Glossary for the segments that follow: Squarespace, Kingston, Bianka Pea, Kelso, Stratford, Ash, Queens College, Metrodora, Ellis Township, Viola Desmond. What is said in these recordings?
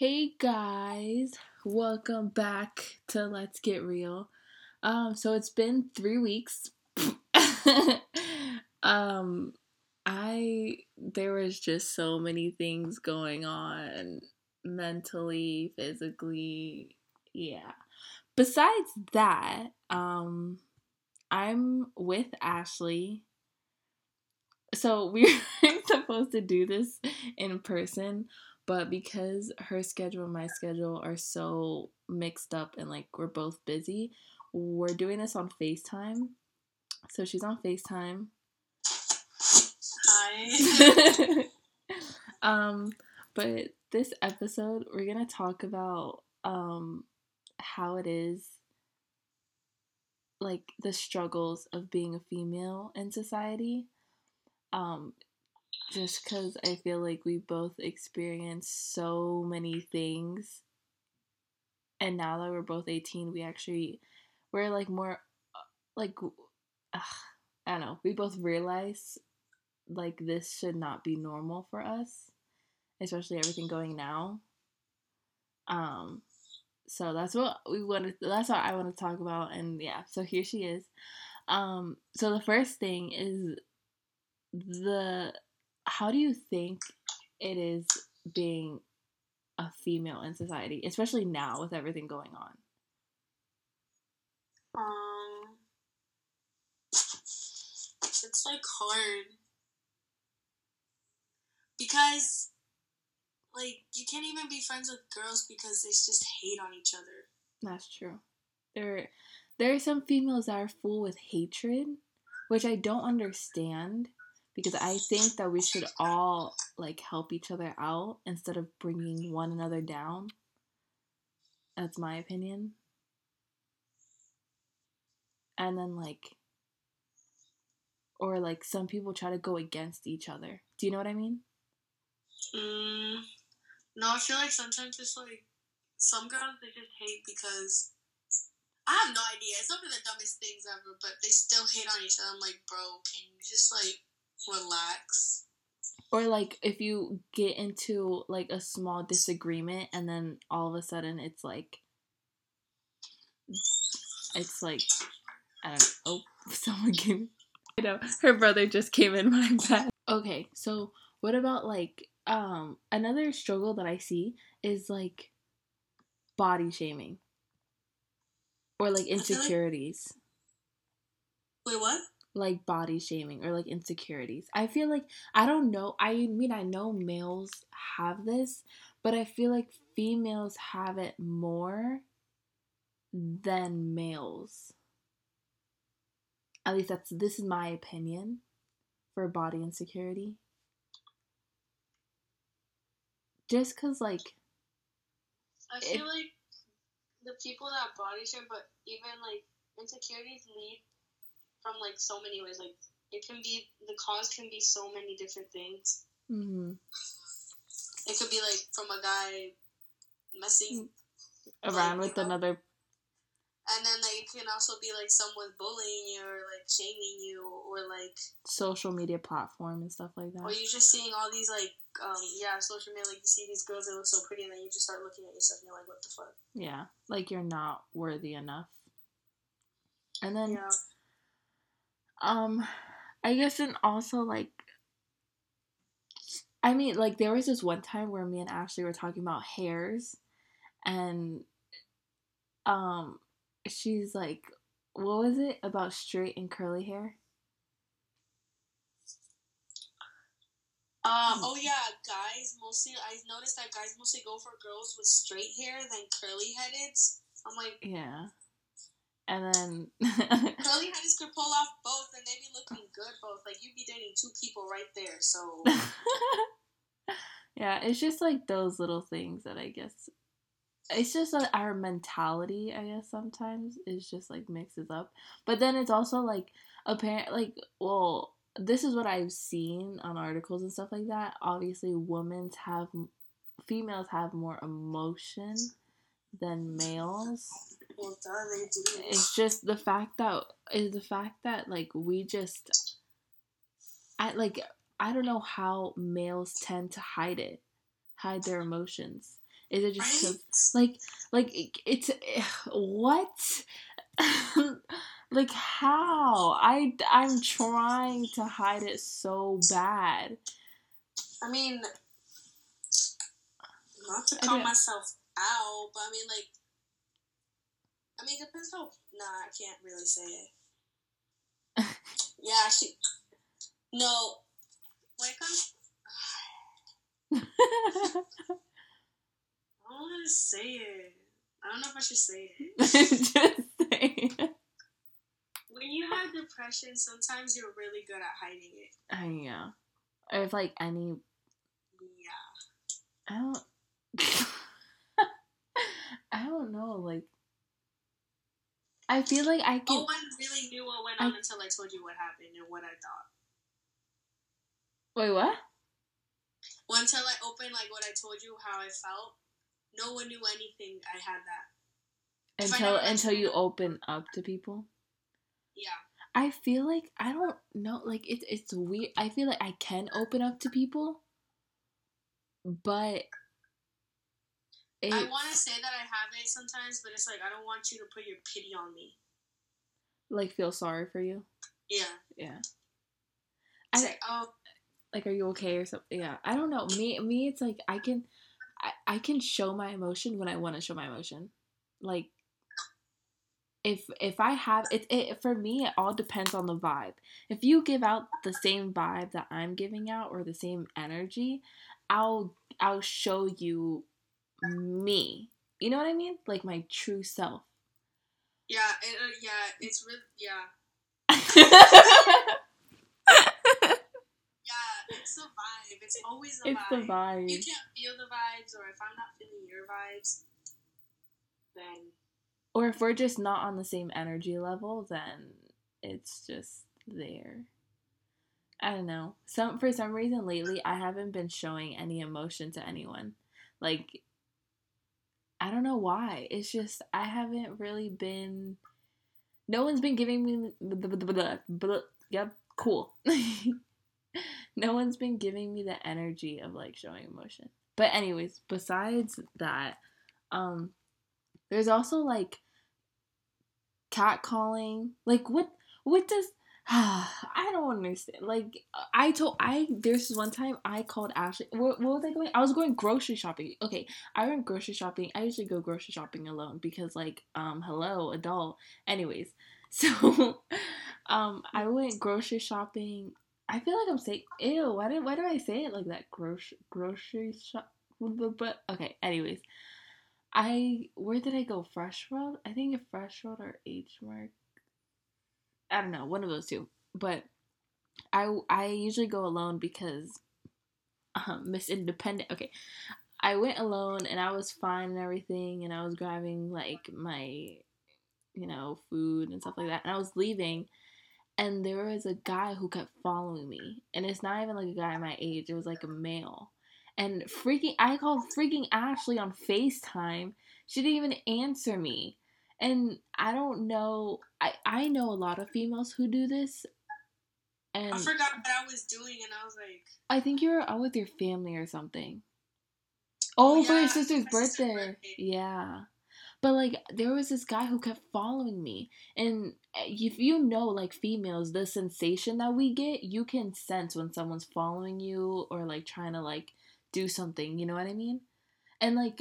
Hey guys, welcome back to Let's Get Real. So it's been 3 weeks. There was just so many things going on mentally, physically, yeah. Besides that, I'm with Ashley. So we were supposed to do this in person, but because her schedule and my schedule are so mixed up and, like, we're both busy, we're doing this on FaceTime. So she's on FaceTime. Hi. But this episode, we're going to talk about how it is, like, the struggles of being a female in society. Just because I feel like we both experienced so many things, and now that we're both 18, we're like more, like, I don't know, we both realize, like, this should not be normal for us, especially everything going now. So that's what I want to talk about, and yeah, so here she is. So the first thing is how do you think it is being a female in society, especially now with everything going on? It's, like, hard. Because, like, you can't even be friends with girls because they just hate on each other. That's true. There are some females that are full with hatred, which I don't understand. Because I think that we should all, like, help each other out instead of bringing one another down. That's my opinion. And then, like, or, like, some people try to go against each other. Do you know what I mean? No, I feel like sometimes it's, like, some girls, they just hate because, I have no idea. It's one of the dumbest things ever, but they still hate on each other. I'm like, bro, can you just, like, relax? Or, like, if you get into, like, a small disagreement and then all of a sudden it's like I don't know. Oh, someone came. I know, her brother just came in my bed. Okay, so what about, like, another struggle that I see is, like, body shaming or, like, insecurities. Wait, what? Like, body shaming or, like, insecurities. I feel like, I don't know, I mean, I know males have this, but I feel like females have it more than males. At least this is my opinion for body insecurity. Just because, like, I feel like the people that body shame, but even, like, insecurities lead from, like, so many ways. Like, the cause can be so many different things. Mm-hmm. It could be, like, from a guy messing around with another. And then, like, it can also be, like, someone bullying you or, like, shaming you or, like, social media platform and stuff like that. Or you're just seeing all these, like, social media, like, you see these girls that look so pretty and then you just start looking at yourself and you're like, what the fuck? Yeah. Like, you're not worthy enough. And then... yeah. I guess, and also, like, I mean, like, there was this one time where me and Ashley were talking about hairs, and, she's like, what was it about straight and curly hair? Oh yeah, guys, mostly, I noticed that guys mostly go for girls with straight hair than curly-headed. I'm like... yeah. And then... curly headers could pull off both, and they be looking good both. Like, you'd be dating two people right there, so... yeah, it's just, like, those little things that I guess... it's just that our mentality, I guess, sometimes is just, like, mixes up. But then it's also, like, apparent... like, well, this is what I've seen on articles and stuff like that. Obviously, females have more emotion than males. Well, it's just the fact that like we just I don't know how males tend to hide their emotions. Is it just because, like it's what? Like how? I'm trying to hide it so bad. I mean, not to call myself out, but I mean, like, it depends how. Nah, I can't really say it. Yeah, she. No. When it comes. I don't want to say it. I don't know if I should say it. Just say it. When you have depression, sometimes you're really good at hiding it. I know. Or if, like, any... Yeah. I don't know, like... I feel like I can... No one really knew what went on until I told you what happened and what I thought. Wait, what? Well, until I opened, like, what I told you, how I felt. No one knew anything. I had that. Until you open up to people? Yeah. I feel like, I don't know, like, it's weird. I feel like I can open up to people, but... I want to say that I have it sometimes, but it's like, I don't want you to put your pity on me. Like, feel sorry for you? Yeah. Yeah. It's like, oh. Like, are you okay or something? Yeah. I don't know. Me, it's like, I can show my emotion when I want to show my emotion. Like, if I have it for me, it all depends on the vibe. If you give out the same vibe that I'm giving out or the same energy, I'll show you me. You know what I mean? Like my true self. Yeah. Yeah. It's really. Yeah. It's the vibe. It's always the vibe. It's the vibe. You can't feel the vibes, or if I'm not feeling your vibes, then... Or if we're just not on the same energy level, then it's just there. I don't know. For some reason lately, I haven't been showing any emotion to anyone. Like, I don't know why. It's just, I haven't really been... No one's been giving me... Yep, cool. No one's been giving me the energy of, like, showing emotion. But anyways, besides that, there's also, like, catcalling. Like, what does... I don't understand. Like, there's this one time I called Ashley. What was I going? I was going grocery shopping. Okay, I went grocery shopping. I usually go grocery shopping alone because, like, hello, adult. Anyways, so, I went grocery shopping... I feel like I'm saying, ew, why do I say it like that? Grocery shop, but okay, anyways. Where did I go? Fresh World? I think it's Fresh World or H Mark. I don't know, one of those two. But I usually go alone because Miss Independent. Okay. I went alone and I was fine and everything, and I was grabbing, like, my, you know, food and stuff like that, and I was leaving. And there was a guy who kept following me. And it's not even, like, a guy my age. It was, like, a male. And I called freaking Ashley on FaceTime. She didn't even answer me. And I don't know. I know a lot of females who do this. And I forgot what I was doing. And I was like... I think you were out with your family or something. Oh, yeah, for your sister's birthday. Yeah. But, like, there was this guy who kept following me. And if you know, like, females, the sensation that we get, you can sense when someone's following you or, like, trying to, like, do something. You know what I mean? And, at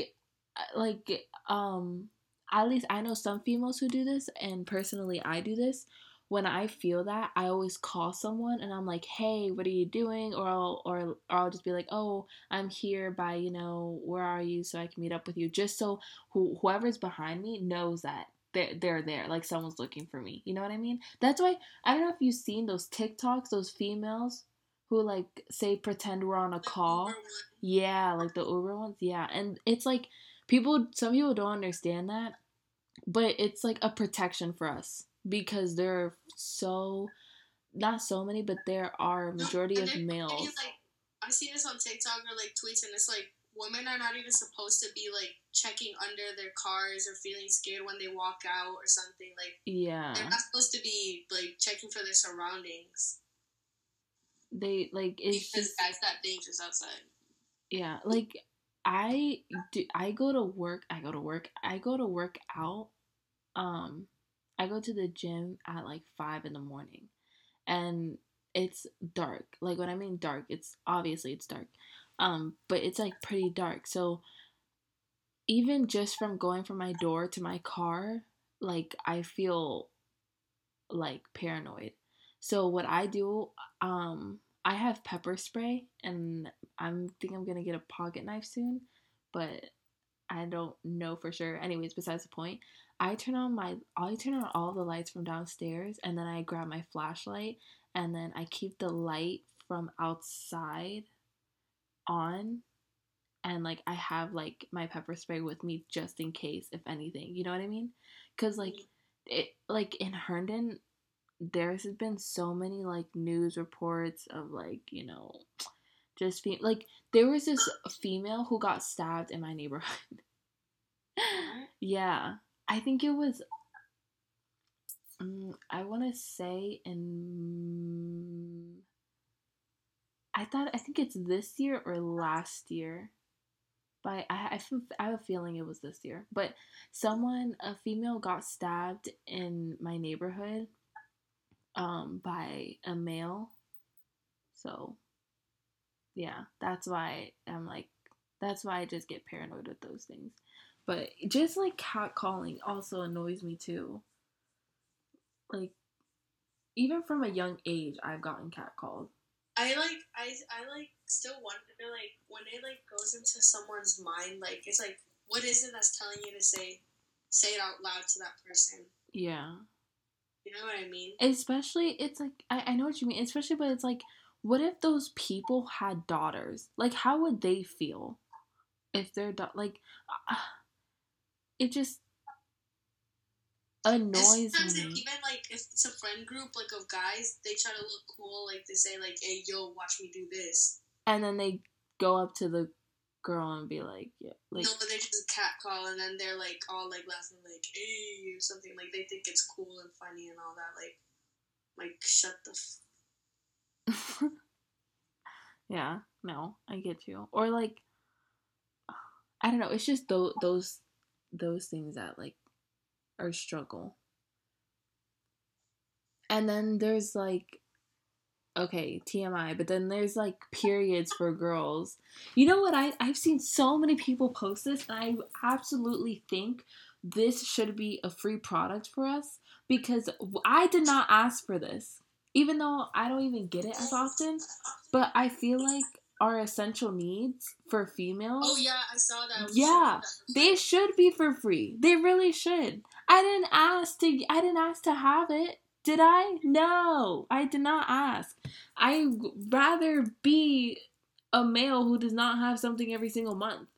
least I know some females who do this. And personally, I do this. When I feel that, I always call someone and I'm like, hey, what are you doing? Or I'll just be like, oh, I'm here by, you know, where are you? So I can meet up with you. Just so whoever's behind me knows that they're there. Like, someone's looking for me. You know what I mean? That's why, I don't know if you've seen those TikToks, those females who, like, say, pretend we're on a call. Yeah, like the Uber ones. Yeah. And it's like, some people don't understand that, but it's like a protection for us. Because there are there are a majority of males. Like, I see this on TikTok or, like, tweets, and it's like, women are not even supposed to be, like, checking under their cars or feeling scared when they walk out or something. Like, yeah, they're not supposed to be, like, checking for their surroundings. They, like, it's because just... guys, that dangerous outside. Yeah, like... I go to work out. I go to the gym at like 5 a.m. and it's dark. Like, when I mean dark, it's obviously it's dark. But it's like pretty dark. So even just from going from my door to my car, like, I feel like paranoid. So what I do, I have pepper spray, and I think I'm gonna get a pocket knife soon, but I don't know for sure. Anyways, besides the point, I turn on all the lights from downstairs, and then I grab my flashlight, and then I keep the light from outside on, and like I have like my pepper spray with me just in case, if anything, you know what I mean? Because like in Herndon, there's been so many like news reports of like, you know, just like there was this female who got stabbed in my neighborhood. Yeah, I think it was I want to say in I think it's this year or last year. But I have a feeling it was this year. But a female got stabbed in my neighborhood by a male. So yeah, that's why I just get paranoid with those things. But just like catcalling also annoys me too. Like, even from a young age, I've gotten catcalled. I still wonder, like, when it like goes into someone's mind, like, it's like, what is it that's telling you to say it out loud to that person? Yeah. You know what I mean? Especially, it's like, I know what you mean, especially, but it's like, what if those people had daughters? Like, how would they feel if their it just annoys me. Even, like, if it's a friend group, like, of guys, they try to look cool, like, they say, like, hey, yo, watch me do this. And then they go up to the girl and be like, yeah. Like, no, but they just catcall, and then they're, like, all, like, laughing, like, hey, or something. Like, they think it's cool and funny and all that. Like shut the yeah, no, I get you. Or like, I don't know, it's just those things that like are struggle. And then there's like, okay, TMI, but then there's like periods for girls. You know what, I've seen so many people post this, and I absolutely think this should be a free product for us, because I did not ask for this. Even though I don't even get it as often, but I feel like our essential needs for females. Oh, yeah, I saw that. Yeah, they should be for free. They really should. I didn't ask to have it. Did I? No, I did not ask. I'd rather be a male who does not have something every single month.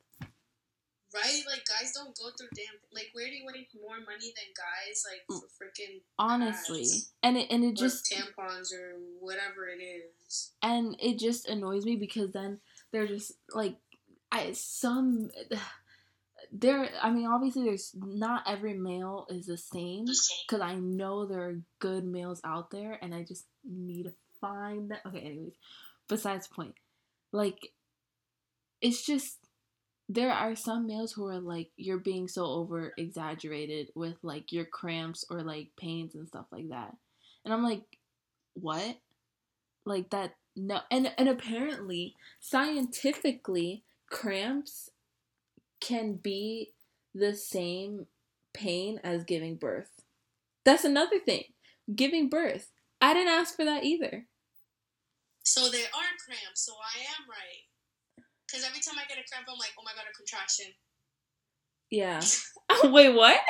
Right? Like, guys don't go through damn... Like, where do you make more money than guys? Like, for freaking... Honestly. Ads, and it just... tampons or whatever it is. And it just annoys me, because then they're just, like... obviously, there's... Not every male is the same. Because I know there are good males out there, and I just need to find that... Okay, anyways. Besides the point. Like, it's just... There are some males who are like, you're being so over exaggerated with like your cramps or like pains and stuff like that. And I'm like, what? Like that? No. And apparently, scientifically, cramps can be the same pain as giving birth. That's another thing. Giving birth. I didn't ask for that either. So they are cramps. So I am right. Because every time I get a cramp, I'm like, oh my god, a contraction. Yeah. Wait, what?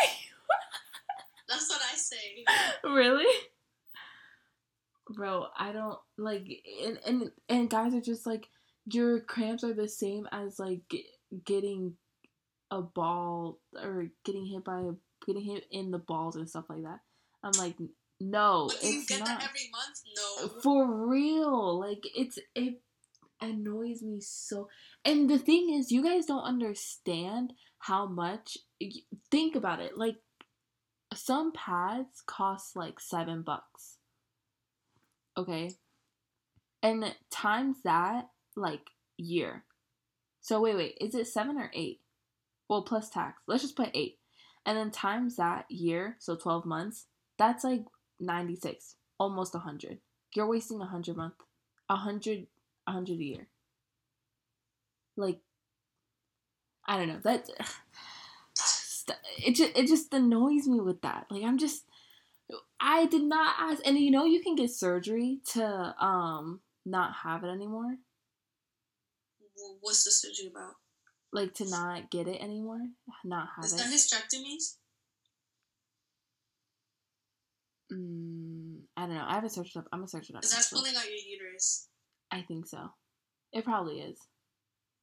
That's what I say. Really? Bro, I don't, like, and guys are just like, your cramps are the same as, like, getting a ball, or getting hit in the balls and stuff like that. I'm like, no, but it's not. You get that every month? No. For real. Like, it annoys me so. And the thing is, you guys don't understand how much. Think about it, like, some pads cost like $7, okay, and times that, like, year, So wait, is it 7 or 8? Well, plus tax. Let's just put 8. And then times that year, so 12 months, that's like 96, almost 100. You're wasting 100 month, 100 a year. Like, I don't know. That it just annoys me with that. Like, I did not ask. And you can get surgery to not have it anymore. What's the surgery about? Like, to not get it anymore, not have it. Is that hysterectomies? I don't know. I haven't searched it up. I'm going to search it up. Is that pulling out your uterus? I think so. It probably is.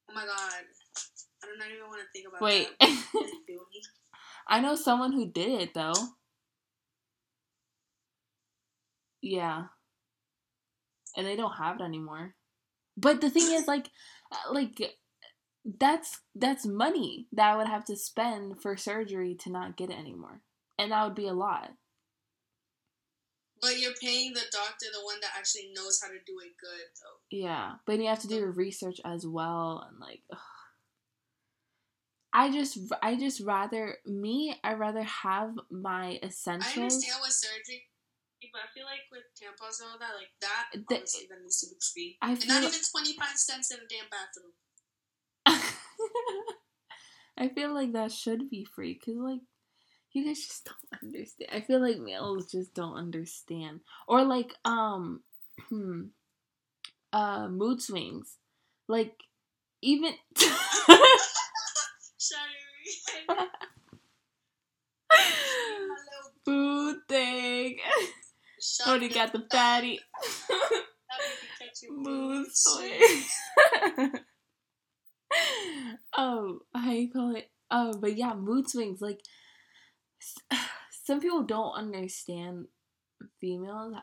Oh my god. I do not even want to think about that. Wait. I know someone who did it, though. Yeah. And they don't have it anymore. But the thing is, like... That's money that I would have to spend for surgery to not get it anymore. And that would be a lot. But you're paying the doctor, the one that actually knows how to do it good, though. Yeah, but you have to do your research as well, and I'd rather have my essentials. I understand with surgery, but I feel like with tampons and all that, like that, honestly, that needs to be free. And not even 25 cents in a damn bathroom. I feel like that should be free, because, like, you guys just don't understand. I feel like males just don't understand. Or, like, mood swings. Like, even... Food thing. Already got the fatty. Mood swings. Oh, how you call it? Oh, but yeah, mood swings. Like, some people don't understand females.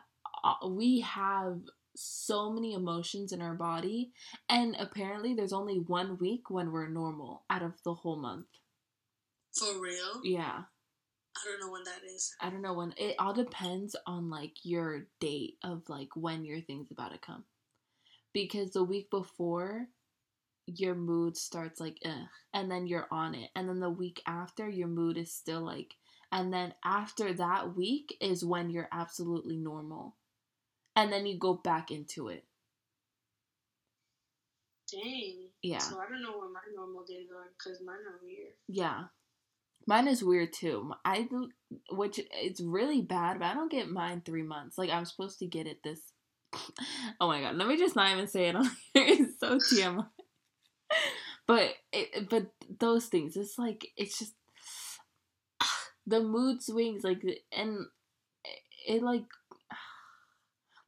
We have so many emotions in our body, and apparently there's only 1 week when we're normal out of the whole month. For real? Yeah. I don't know when that is. I don't know when. It all depends on, like, your date of, like, when your thing's about to come. Because the week before... your mood starts like ugh, and then you're on it, and then the week after your mood is still like, and then after that week is when you're absolutely normal, and then you go back into it. Dang. Yeah. So I don't know what my normal days are, because mine are weird. Yeah, mine is weird too. Which it's really bad, but I don't get mine 3 months. Like, I'm supposed to get it this. Oh my god, let me just not even say it on here. It's so TMI. But those things, it's like, it's just, the mood swings, like, and it, like,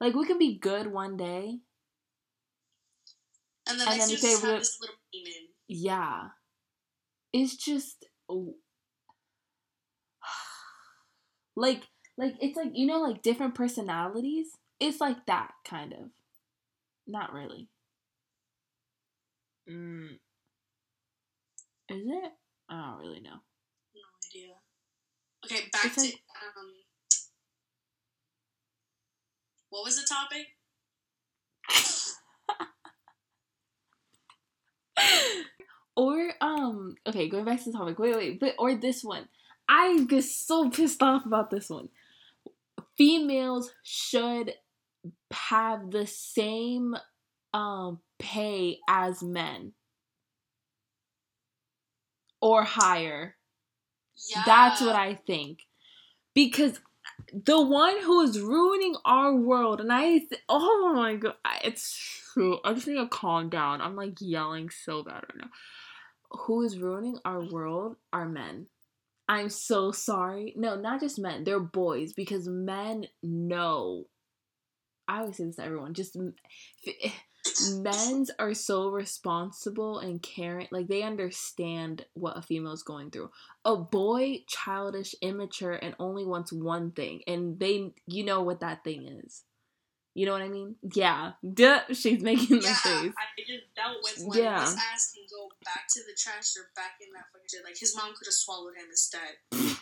we can be good one day. And then I just have this little demon. Yeah. It's just, like, it's like, like, different personalities. It's like that, kind of. Not really. Is it? I don't really know. No idea. Okay, back it's to like, what was the topic? Or okay, going back to the topic. Wait, but or this one. I get so pissed off about this one. Females should have the same pay as men. Or higher. Yeah. That's what I think. Because the one who is ruining our world, and oh my god, it's true. I just need to calm down. I'm like yelling so bad right now. Who is ruining our world are men. I'm so sorry. No, not just men. They're boys. Because men know. I always say this to everyone. Just... men's are so responsible and caring. Like, they understand what a female's going through. A boy, childish, immature, and only wants one thing, and they, what that thing is. You know what I mean? Yeah. Duh, she's making the face. Yeah, I just dealt with when his ass can go back to the trash or back in that fucking. Like, his mom could have swallowed him instead.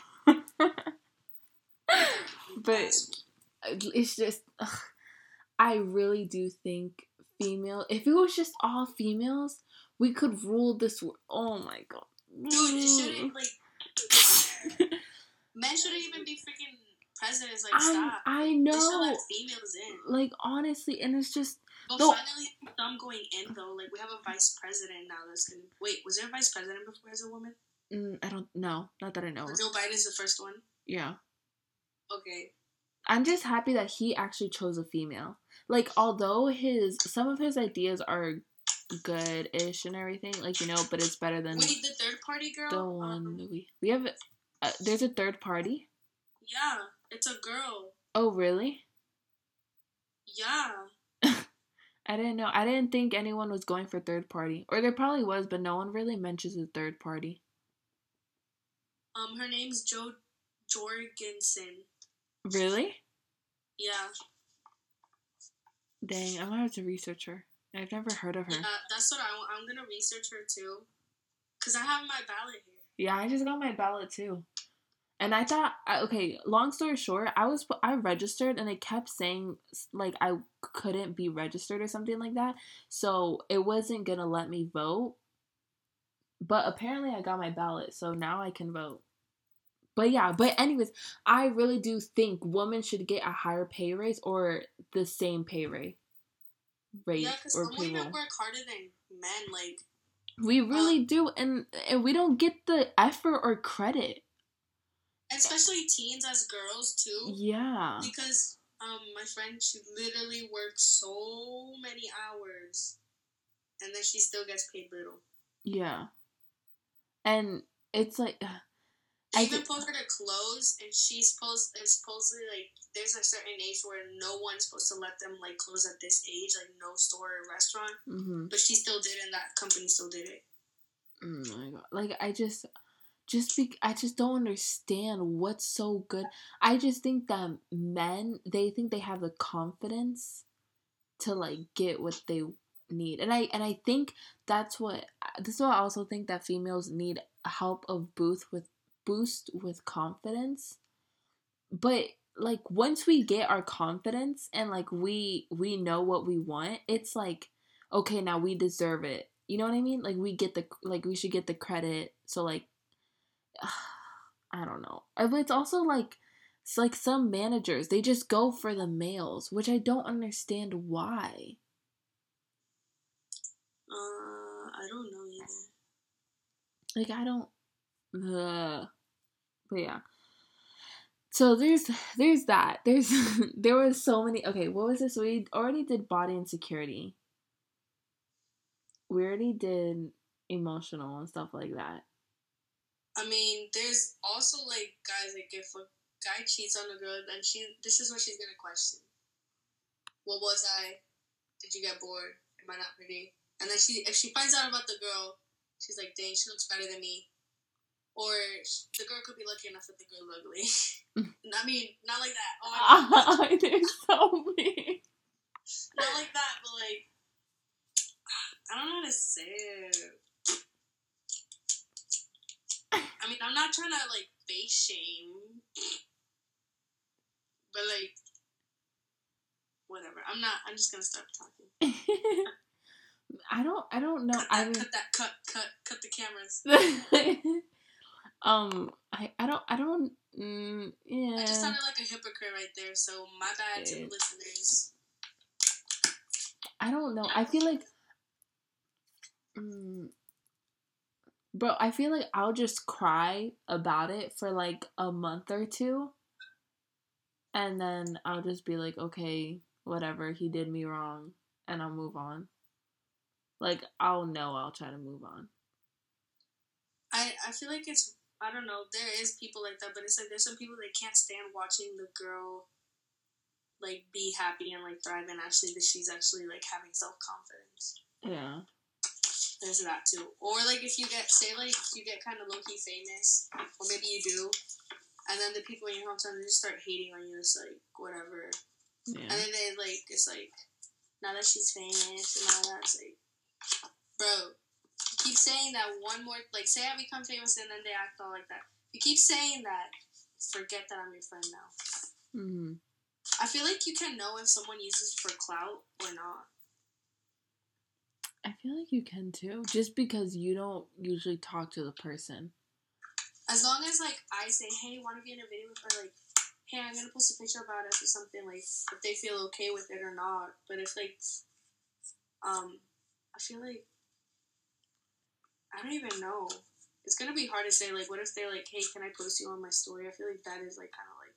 But it's just, I really do think. If it was just all females, We could rule this world. Oh my god. Dude, it shouldn't, like... men shouldn't even be freaking presidents, like, stop. I know. They should let females in. Like, honestly, and it's just... But finally, some going in, though. Like, we have a vice president now that's gonna... Wait, was there a vice president before as a woman? I don't know. Not that I know. Joe Biden's the first one? Yeah. Okay. I'm just happy that he actually chose a female. Like, although some of his ideas are good-ish and everything, like, you know, but it's better than... Wait, the third party girl? The one we have... there's a third party? Yeah, it's a girl. Oh, really? Yeah. I didn't know. I didn't think anyone was going for third party. Or there probably was, but no one really mentions the third party. Her name's Jo Jorgensen. Really? Yeah. Dang, I'm gonna have to research her. I've never heard of her. Yeah, that's what I want. I'm gonna research her too. Cause I have my ballot here. Yeah, I just got my ballot too. And I thought, okay, long story short, I registered and they kept saying, like, I couldn't be registered or something like that. So it wasn't going to let me vote. But apparently I got my ballot, so now I can vote. But yeah, but anyways, I really do think women should get a higher pay raise or the same pay rate. Yeah, because women work harder than men, like. We really do, and we don't get the effort or credit. Especially teens as girls, too. Yeah. Because my friend, she literally works so many hours, and then she still gets paid little. Yeah. And it's like... They even put her to clothes, and she's supposedly, like, there's a certain age where no one's supposed to let them, like, close at this age, like, no store or restaurant. Mm-hmm. But she still did, and that company still did it. Oh, my God. Like, I just don't understand what's so good. I just think that men, they think they have the confidence to, like, get what they need. And I think that's what I also think that females need help of boost with confidence. But like once we get our confidence and like we know what we want, it's like, okay, now we deserve it, you know what I mean? Like we should get the credit. So like I don't know, but it's also like it's like some managers, they just go for the males, which I don't understand why. I don't know either. Like I don't But yeah, so there's that. There was so many. Okay, what was this? We already did body insecurity. We already did emotional and stuff like that. I mean, there's also like guys like if a guy cheats on a girl, then this is what she's gonna question. What was I? Did you get bored? Am I not pretty? And then if she finds out about the girl, she's like, dang, she looks better than me. Or the girl could be lucky enough that the girl ugly. I mean, not like that. Oh, my God. They're so mean. Not like that, but like, I don't know how to say it. I mean, I'm not trying to like face shame, but like, whatever. I'm just gonna stop talking. I don't know. Cut the cameras. Yeah. I just sounded like a hypocrite right there, so my bad to the listeners. I don't know. I feel like, bro, I feel like I'll just cry about it for like a month or two, and then I'll just be like, okay, whatever, he did me wrong, and I'll move on. Like, I'll try to move on. I feel like it's, I don't know, there is people like that, but it's like there's some people that can't stand watching the girl, like, be happy and, like, thrive, and actually that she's actually, like, having self-confidence. Yeah. There's that, too. Or, like, if you get, say, like, you get kind of low-key famous, or maybe you do, and then the people in your hometown, they just start hating on you, it's like, whatever. Yeah. And then they, like, it's like, now that she's famous and all that, it's like, bro, keep saying that one more, like, say I become famous and then they act all like that. You keep saying that, forget that I'm your friend now. Mm-hmm. I feel like you can know if someone uses for clout or not. I feel like you can too, just because you don't usually talk to the person. As long as, like, I say, hey, want to be in a video, or, like, hey, I'm going to post a picture about us or something, like, if they feel okay with it or not. But if, like, I feel like, I don't even know. It's going to be hard to say, like, what if they're like, hey, can I post you on my story? I feel like that is, like, kind of, like,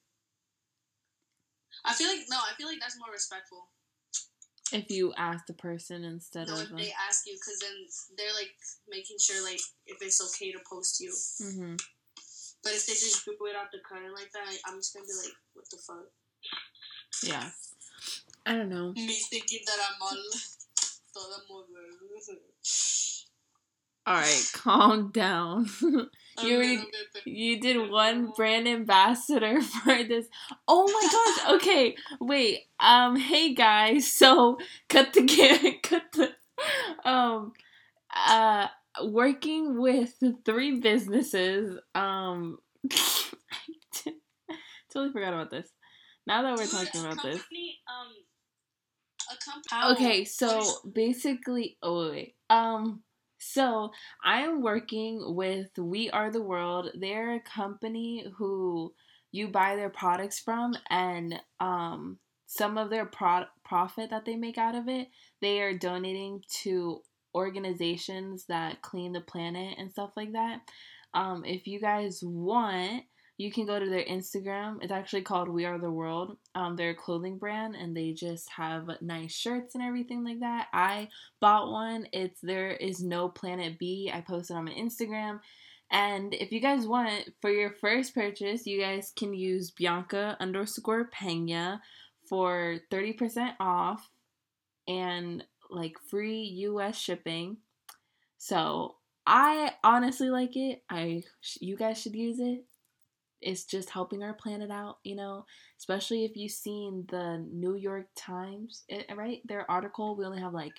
I feel like that's more respectful. If you ask the person instead of... No, if they ask you, because then they're, like, making sure, like, if it's okay to post you. Mm-hmm. But if they just do it out the cutter like that, I'm just going to be like, what the fuck? Yeah. I don't know. Me thinking that I'm all... Alright, calm down. You did one brand ambassador for this. Oh my gosh. Okay, wait. Hey guys. So working with 3 businesses. I totally forgot about this. Now that we're talking about this. Okay, so basically, so I'm working with We Are the World. They're a company who you buy their products from, and some of their profit that they make out of it, they are donating to organizations that clean the planet and stuff like that. If you guys want, you can go to their Instagram. It's actually called We Are the World. They're a clothing brand, and they just have nice shirts and everything like that. I bought one. It's There Is No Planet B. I posted on my Instagram. And if you guys want, for your first purchase, you guys can use Bianca_Pena for 30% off and, like, free U.S. shipping. So I honestly like it. You guys should use it. It's just helping our planet out, you know, especially if you've seen the New York Times, right? Their article, we only have like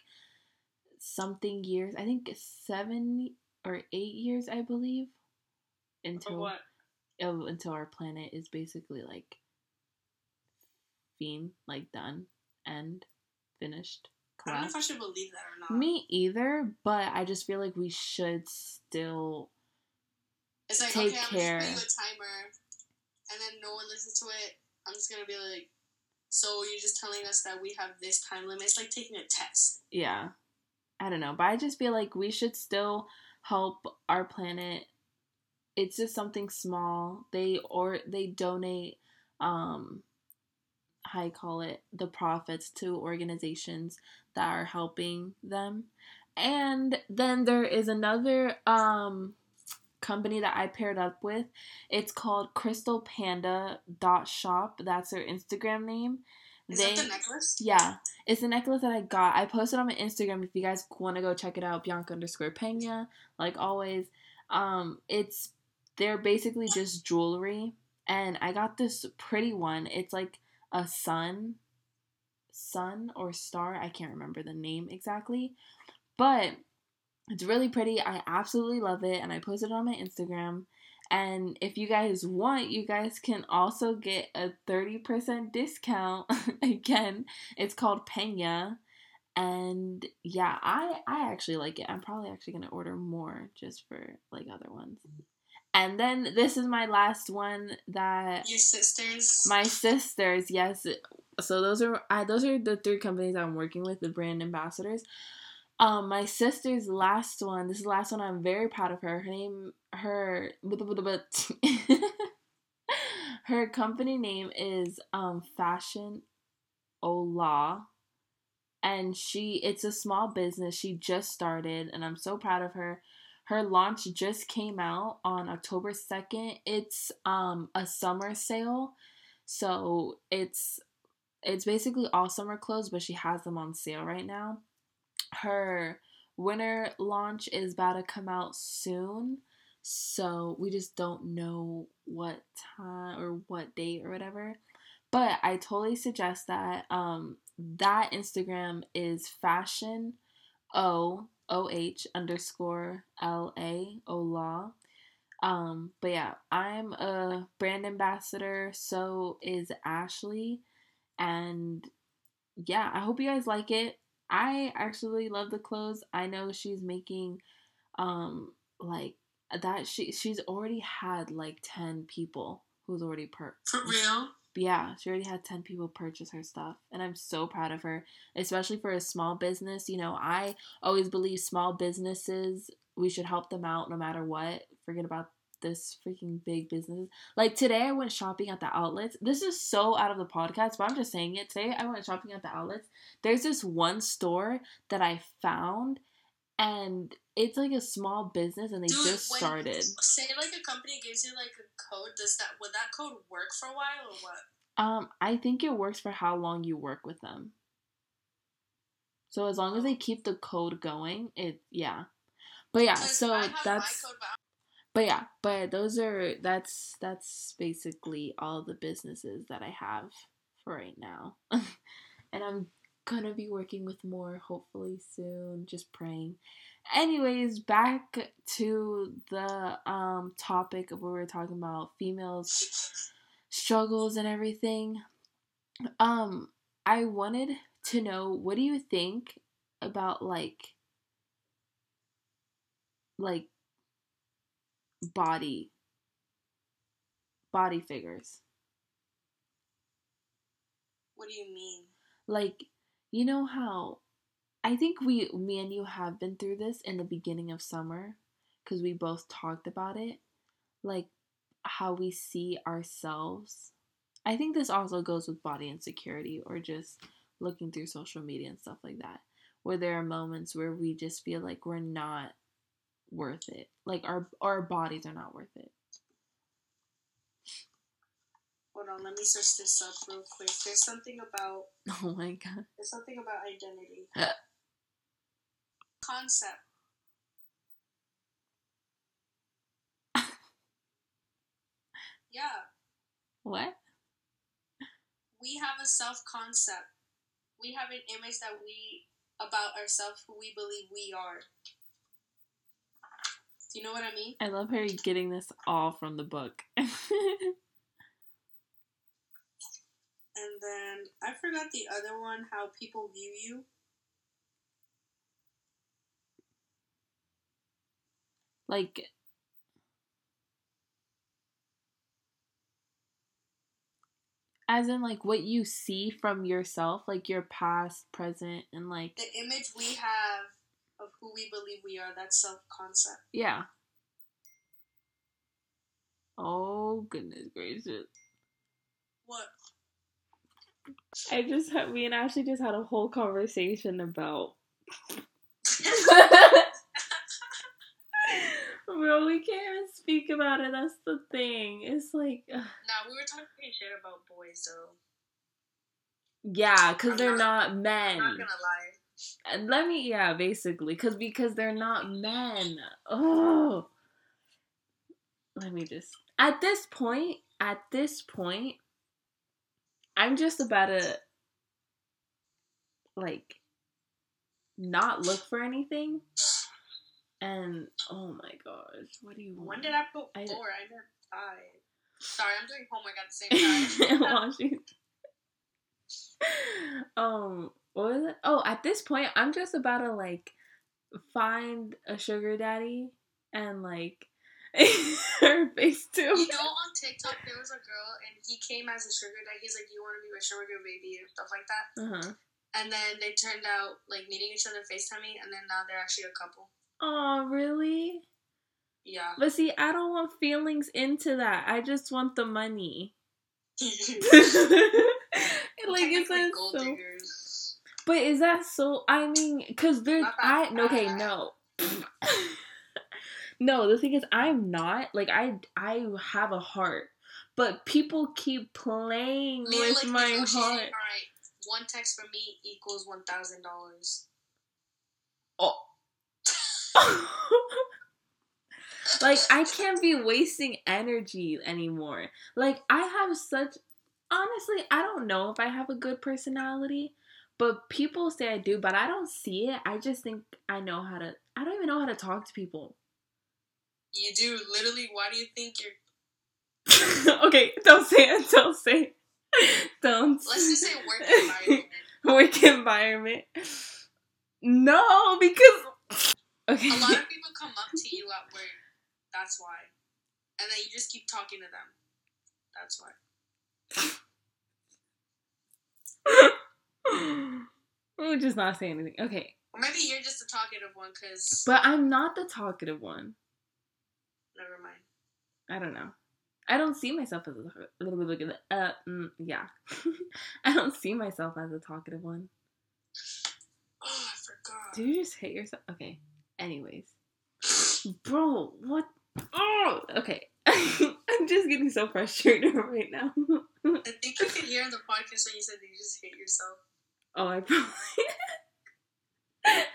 something years, I think 7 or 8 years, I believe, until our planet is basically like being like done and finished. Class. I don't know if I should believe that or not. Me either, but I just feel like we should still... It's like, take care. I'm just putting a timer, and then no one listens to it. I'm just going to be like, so you're just telling us that we have this time limit? It's like taking a test. Yeah. I don't know. But I just feel like we should still help our planet. It's just something small. They donate, the profits to organizations that are helping them. And then there is another, company that I paired up with. It's called crystalpanda.shop. That's their Instagram name. Is that the necklace? Yeah. It's the necklace that I got. I posted on my Instagram if you guys want to go check it out. Bianca_Pena, like always. They're basically just jewelry, and I got this pretty one. It's like a sun or star. I can't remember the name exactly, but it's really pretty. I absolutely love it, and I posted it on my Instagram. And if you guys want, you guys can also get a 30% discount. Again, it's called Pena. And yeah, I actually like it. I'm probably actually going to order more just for like other ones. And then this is my last one that... Your sisters? My sisters, yes. So those are the 3 companies I'm working with, the brand ambassadors. My sister's last one, this is the last one I'm very proud of her. Her company name is Fashion Ola, and it's a small business. She just started, and I'm so proud of her. Her launch just came out on October 2nd. It's a summer sale, so it's basically all summer clothes, but she has them on sale right now. Her winter launch is about to come out soon, so we just don't know what time or what date or whatever, but I totally suggest that. That Instagram is fashionoh_LA. But yeah, I'm a brand ambassador, so is Ashley, and yeah, I hope you guys like it. I actually love the clothes. I know she's making, like, that she's already had, like, 10 people who's already purchased. For real? Yeah, she already had 10 people purchase her stuff, and I'm so proud of her, especially for a small business. You know, I always believe small businesses, we should help them out no matter what. Forget about this freaking big business. Like, today I went shopping at the outlets. This is so out of the podcast, but I'm just saying it. Today I went shopping at the outlets. There's this one store that I found, and it's like a small business, and they just started. Say like a company gives you like a code. Would that code work for a while or what? I think it works for how long you work with them. So as long as they keep the code going, But yeah, so that's. That's basically all the businesses that I have for right now, and I'm gonna be working with more hopefully soon. Just praying. Anyways, back to the topic of what we were talking about, females' struggles and everything. I wanted to know, what do you think about like body figures? What do you mean? Like, you know how I think me and you have been through this in the beginning of summer, because we both talked about it, like how we see ourselves. I think this also goes with body insecurity or just looking through social media and stuff like that, where there are moments where we just feel like we're not worth it. Like our bodies are not worth it. Hold on, let me search this up real quick. There's something about... Oh my god. There's something about identity. Concept. Yeah. What? We have a self-concept. We have an image that we... about ourselves, who we believe we are. Do you know what I mean? I love her getting this all from the book. And then, I forgot the other one, how people view you. Like, as in, like, what you see from yourself, like, your past, present, and, like... The image we have of who we believe we are, that self-concept. Yeah. Oh, goodness gracious. What? Me and Ashley just had a whole conversation about, bro, we can't even speak about it, that's the thing, it's like, we were talking shit about boys, though. Yeah, because they're not men. I'm not gonna lie. And basically, because they're not men. Oh. Let me just, at this point, I'm just about to, like, not look for anything, and, oh my gosh, what do you want? When did I put 4? I never died. Sorry, I'm doing homework at the same time. What was it? Oh, at this point, I'm just about to, like, find a sugar daddy, and, like, her face too. You know, on TikTok there was a girl and he came as a sugar daddy. He's like, "You want to be my sugar baby?" and stuff like that. Uh-huh. And then they turned out like meeting each other, FaceTiming, and then now they're actually a couple. Oh, really? Yeah. But see, I don't want feelings into that. I just want the money. Gold diggers. But is that so? I mean, because there's No, the thing is, I'm not, like, I have a heart, but people keep playing with my heart. Alright, one text from me equals $1,000. Oh. Like, I can't be wasting energy anymore. Like, I have honestly, I don't know if I have a good personality, but people say I do, but I don't see it. I just think I don't even know how to talk to people. You do, literally. Why do you think you're... Okay, don't say it. Let's just say work environment. No, because... Okay. A lot of people come up to you at work. That's why. And then you just keep talking to them. That's why. I'm just not saying anything. Okay. Or maybe you're just the talkative one, because... But I'm not the talkative one. Never mind. I don't know. I don't see myself as a little bit of yeah. I don't see myself as a talkative one. Oh, I forgot. Did you just hit yourself? Okay. Anyways. Bro, what? Oh, okay. I'm just getting so frustrated right now. I think you could hear in the podcast when you said that you just hit yourself. Oh, I probably... I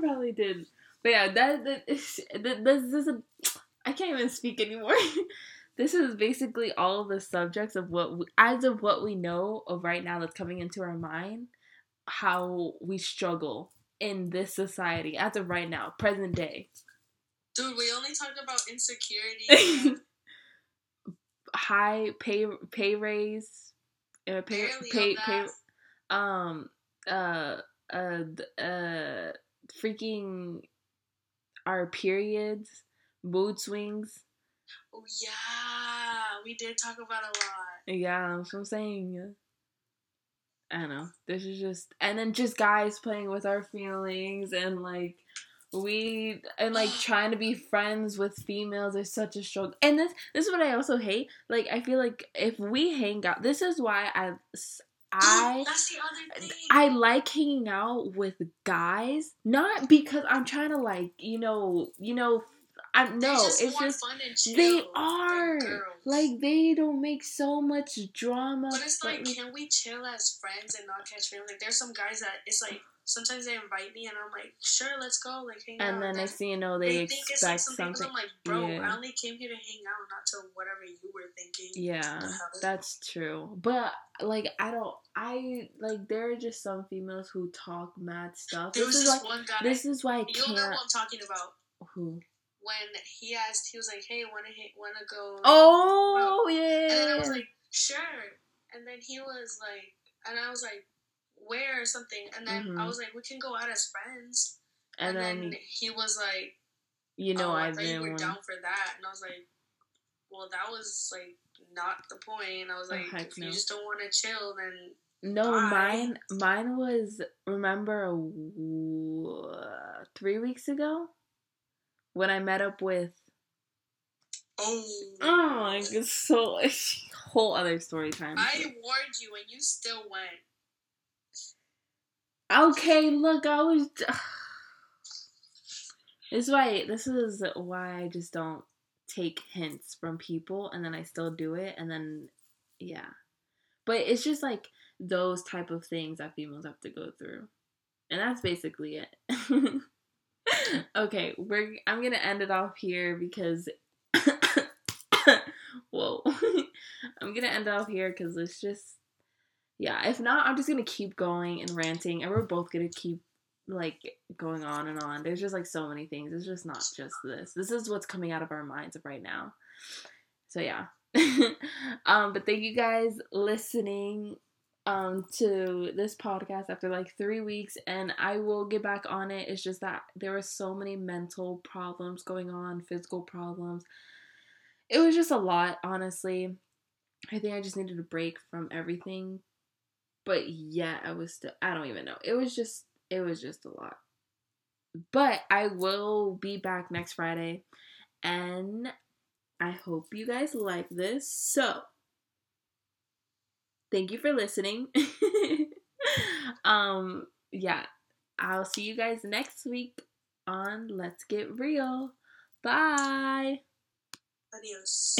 probably did. But yeah, I can't even speak anymore. This is basically all of the subjects of what we, as of what we know of right now that's coming into our mind, how we struggle in this society as of right now, present day. Dude, we only talked about insecurity. High pay raise, freaking our periods, mood swings. Oh yeah, we did talk about a lot. Yeah, that's what I'm saying. I don't know. This is just, and then just guys playing with our feelings and like trying to be friends with females is such a struggle. And this is what I also hate. Like I feel like if we hang out, this is why that's the other thing. I like hanging out with guys, not because I'm trying to like it's just fun and chill. They are like they don't make so much drama. But it's like, can we chill as friends and not catch feelings? Like there's some guys that it's like sometimes they invite me and I'm like, sure, let's go, like hang out. And then next thing you know, they expect think it's like something. I'm like, bro, yeah. I only came here to hang out, not to whatever you were thinking. Yeah, that's true. But like, there are just some females who talk mad stuff. There was this like, one guy. This is why I can't. You know what I'm talking about? Who? When he asked, he was like, "Hey, wanna go?" Oh yeah. And then I was like, "Sure." And then he was like, and I was like, where or something, and then I was like, we can go out as friends, and then he was like, I thought you were down for that, and I was like, well, that was like not the point. And I was like, if you just don't want to chill, then no. Bye. Mine was, remember 3 weeks ago when I met up with it's so whole other story time. I warned you and you still went. Okay, look, I was... This is why I just don't take hints from people, and then I still do it, and then, yeah. But it's just, like, those type of things that females have to go through. And that's basically it. Okay, I'm gonna end it off here because... Whoa. I'm gonna end it off here because it's just... Yeah, if not, I'm just going to keep going and ranting, and we're both going to keep, like, going on and on. There's just, like, so many things. It's just not just this. This is what's coming out of our minds right now. So, yeah. But thank you guys listening to this podcast after, like, 3 weeks, and I will get back on it. It's just that there were so many mental problems going on, physical problems. It was just a lot, honestly. I think I just needed a break from everything. But yeah, I don't even know. It was just a lot. But I will be back next Friday. And I hope you guys like this. So, thank you for listening. Yeah, I'll see you guys next week on Let's Get Real. Bye. Adios.